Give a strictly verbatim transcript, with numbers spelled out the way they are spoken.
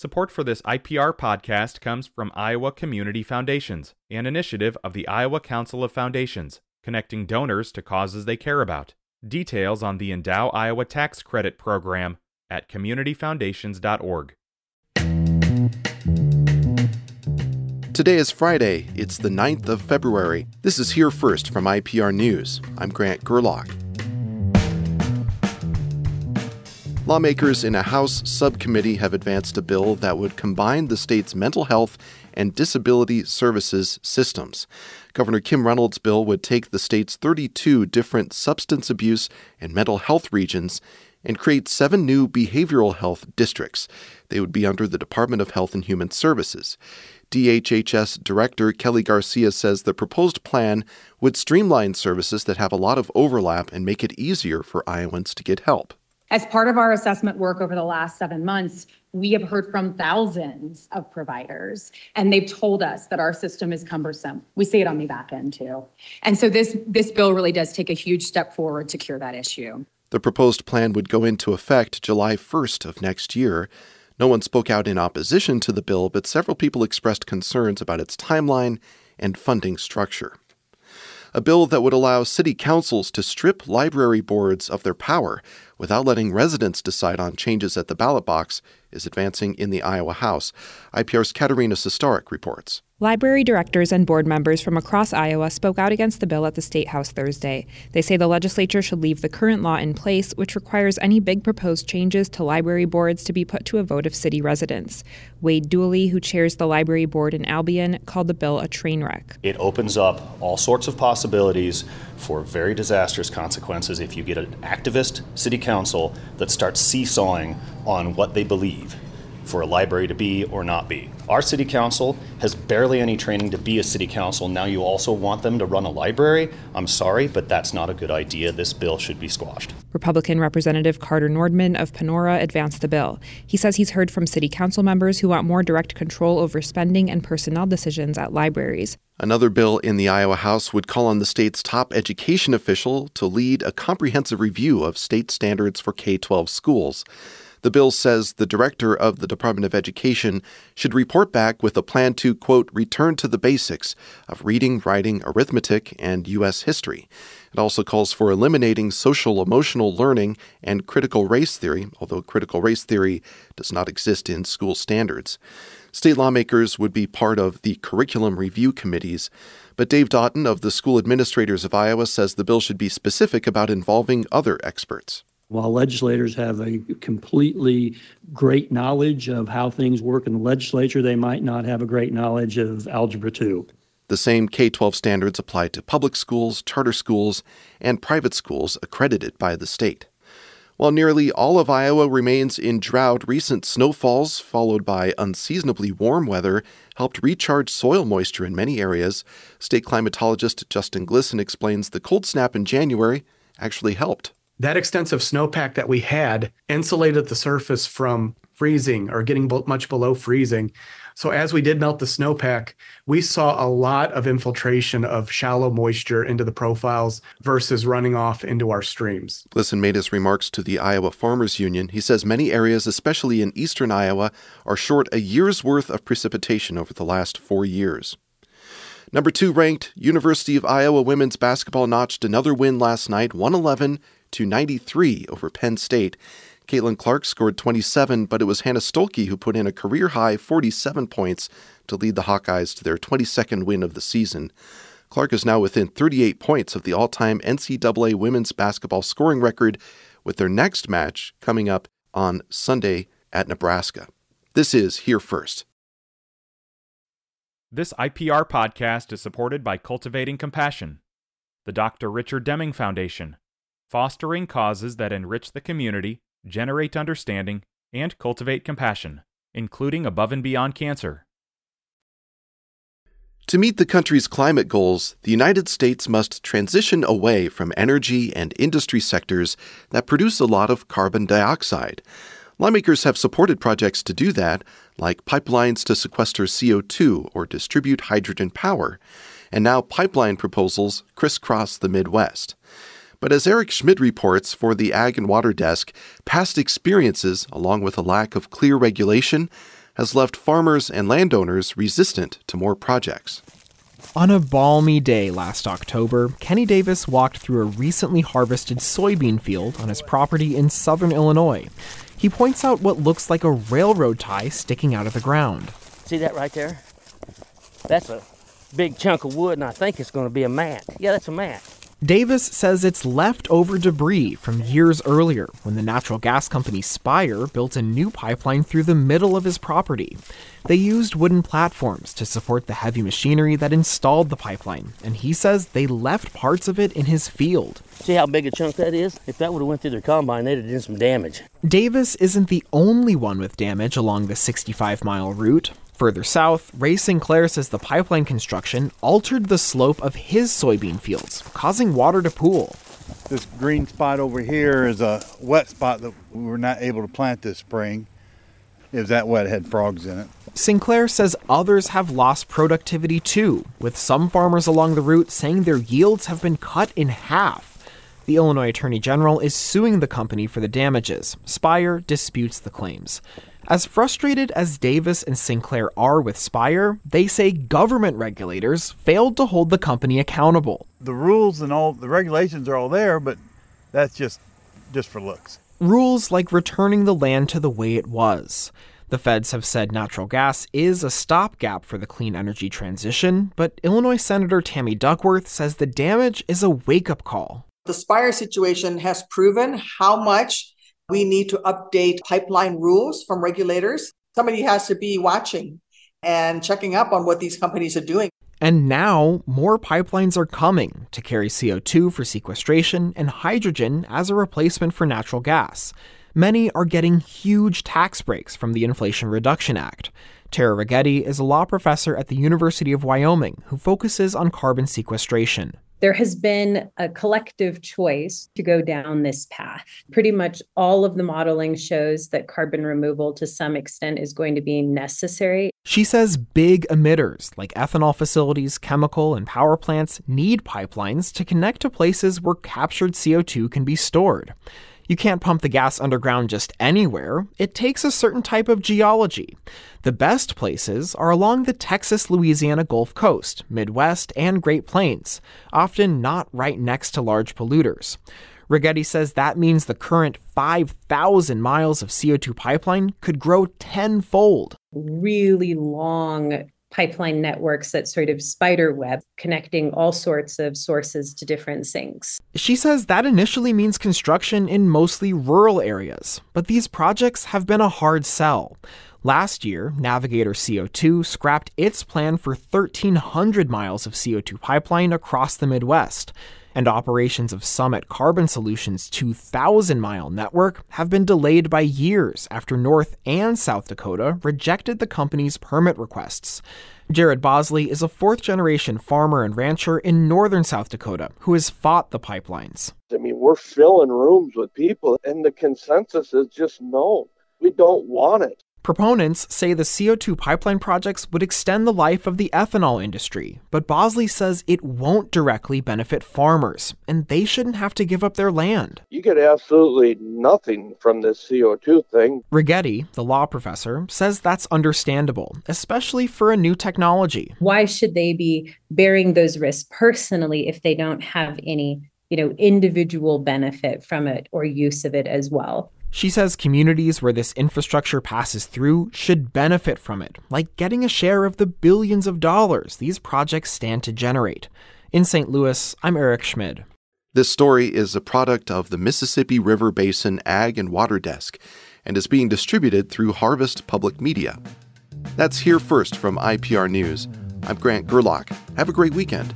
Support for this I P R podcast comes from Iowa Community Foundations, an initiative of the Iowa Council of Foundations, connecting donors to causes they care about. Details on the Endow Iowa Tax Credit Program at community foundations dot org. Today is Friday. It's the ninth of February. This is Here First from I P R News. I'm Grant Gerlach. Lawmakers in a House subcommittee have advanced a bill that would combine the state's mental health and disability services systems. Governor Kim Reynolds' bill would take the state's thirty-two different substance abuse and mental health regions and create seven new behavioral health districts. They would be under the Department of Health and Human Services. D H H S Director Kelly Garcia says the proposed plan would streamline services that have a lot of overlap and make it easier for Iowans to get help. As part of our assessment work over the last seven months, we have heard from thousands of providers, and they've told us that our system is cumbersome. We see it on the back end, too. And so this, this bill really does take a huge step forward to cure that issue. The proposed plan would go into effect July first of next year. No one spoke out in opposition to the bill, but several people expressed concerns about its timeline and funding structure. A bill that would allow city councils to strip library boards of their power without letting residents decide on changes at the ballot box is advancing in the Iowa House. I P R's Katarina Sistaric reports. Library directors and board members from across Iowa spoke out against the bill at the State House Thursday. They say the legislature should leave the current law in place, which requires any big proposed changes to library boards to be put to a vote of city residents. Wade Dooley, who chairs the library board in Albion, called the bill a train wreck. It opens up all sorts of possibilities for very disastrous consequences if you get an activist city council that starts seesawing on what they believe for a library to be or not be. Our city council has barely any training to be a city council. Now you also want them to run a library? I'm sorry, but that's not a good idea. This bill should be squashed. Republican Representative Carter Nordman of Panora advanced the bill. He says he's heard from city council members who want more direct control over spending and personnel decisions at libraries. Another bill in the Iowa House would call on the state's top education official to lead a comprehensive review of state standards for K through twelve schools. The bill says the director of the Department of Education should report back with a plan to, quote, return to the basics of reading, writing, arithmetic, and U S history. It also calls for eliminating social-emotional learning and critical race theory, although critical race theory does not exist in school standards. State lawmakers would be part of the curriculum review committees, but Dave Doughton of the School Administrators of Iowa says the bill should be specific about involving other experts. While legislators have a completely great knowledge of how things work in the legislature, they might not have a great knowledge of Algebra two. The same K through twelve standards apply to public schools, charter schools, and private schools accredited by the state. While nearly all of Iowa remains in drought, recent snowfalls, followed by unseasonably warm weather, helped recharge soil moisture in many areas. State climatologist Justin Glisson explains the cold snap in January actually helped. That extensive snowpack that we had insulated the surface from freezing or getting much below freezing. So as we did melt the snowpack, we saw a lot of infiltration of shallow moisture into the profiles versus running off into our streams. Glisson made his remarks to the Iowa Farmers Union. He says many areas, especially in eastern Iowa, are short a year's worth of precipitation over the last four years. Number two ranked University of Iowa women's basketball notched another win last night, one eleven to ninety-three over Penn State. Caitlin Clark scored twenty-seven, but it was Hannah Stolke who put in a career-high forty-seven points to lead the Hawkeyes to their twenty-second win of the season. Clark is now within thirty-eight points of the all-time N C double A women's basketball scoring record, with their next match coming up on Sunday at Nebraska. This is Here First. This I P R podcast is supported by Cultivating Compassion, the Doctor Richard Deming Foundation, fostering causes that enrich the community, generate understanding, and cultivate compassion, including above and beyond cancer. To meet the country's climate goals, the United States must transition away from energy and industry sectors that produce a lot of carbon dioxide. Lawmakers have supported projects to do that, like pipelines to sequester C O two or distribute hydrogen power. And now pipeline proposals crisscross the Midwest. But as Eric Schmidt reports for the Ag and Water Desk, past experiences, along with a lack of clear regulation, has left farmers and landowners resistant to more projects. On a balmy day last October, Kenny Davis walked through a recently harvested soybean field on his property in southern Illinois. He points out what looks like a railroad tie sticking out of the ground. See that right there? That's a big chunk of wood, and I think it's going to be a mat. Yeah, that's a mat. Davis says it's leftover debris from years earlier when the natural gas company Spire built a new pipeline through the middle of his property. They used wooden platforms to support the heavy machinery that installed the pipeline, and he says they left parts of it in his field. See how big a chunk that is? If that would have went through their combine, they'd have done some damage. Davis isn't the only one with damage along the sixty-five mile route. Further south, Ray Sinclair says the pipeline construction altered the slope of his soybean fields, causing water to pool. This green spot over here is a wet spot that we were not able to plant this spring. It was that wet, had frogs in it. Sinclair says others have lost productivity too, with some farmers along the route saying their yields have been cut in half. The Illinois Attorney General is suing the company for the damages. Spire disputes the claims. As frustrated as Davis and Sinclair are with Spire, they say government regulators failed to hold the company accountable. The rules and all the regulations are all there, but that's just just for looks. Rules like returning the land to the way it was. The feds have said natural gas is a stopgap for the clean energy transition, but Illinois Senator Tammy Duckworth says the damage is a wake-up call. The Spire situation has proven how much we need to update pipeline rules from regulators. Somebody has to be watching and checking up on what these companies are doing. And now, more pipelines are coming to carry C O two for sequestration and hydrogen as a replacement for natural gas. Many are getting huge tax breaks from the Inflation Reduction Act. Tara Rigetti is a law professor at the University of Wyoming who focuses on carbon sequestration. There has been a collective choice to go down this path. Pretty much all of the modeling shows that carbon removal to some extent is going to be necessary. She says big emitters like ethanol facilities, chemical and power plants need pipelines to connect to places where captured C O two can be stored. You can't pump the gas underground just anywhere. It takes a certain type of geology. The best places are along the Texas-Louisiana Gulf Coast, Midwest, and Great Plains, often not right next to large polluters. Rigetti says that means the current five thousand miles of C O two pipeline could grow tenfold. Really long pipeline networks that sort of spider web, connecting all sorts of sources to different sinks. She says that initially means construction in mostly rural areas, but these projects have been a hard sell. Last year, Navigator C O two scrapped its plan for one thousand three hundred miles of C O two pipeline across the Midwest, and operations of Summit Carbon Solutions' two thousand mile network have been delayed by years after North and South Dakota rejected the company's permit requests. Jared Bosley is a fourth-generation farmer and rancher in northern South Dakota who has fought the pipelines. I mean, we're filling rooms with people, and the consensus is just no. We don't want it. Proponents say the C O two pipeline projects would extend the life of the ethanol industry, but Bosley says it won't directly benefit farmers, and they shouldn't have to give up their land. You get absolutely nothing from this C O two thing. Rigetti, the law professor, says that's understandable, especially for a new technology. Why should they be bearing those risks personally if they don't have any, you know, individual benefit from it or use of it as well? She says communities where this infrastructure passes through should benefit from it, like getting a share of the billions of dollars these projects stand to generate. In Saint Louis, I'm Eric Schmidt. This story is a product of the Mississippi River Basin Ag and Water Desk and is being distributed through Harvest Public Media. That's Here First from I P R News. I'm Grant Gerlach. Have a great weekend.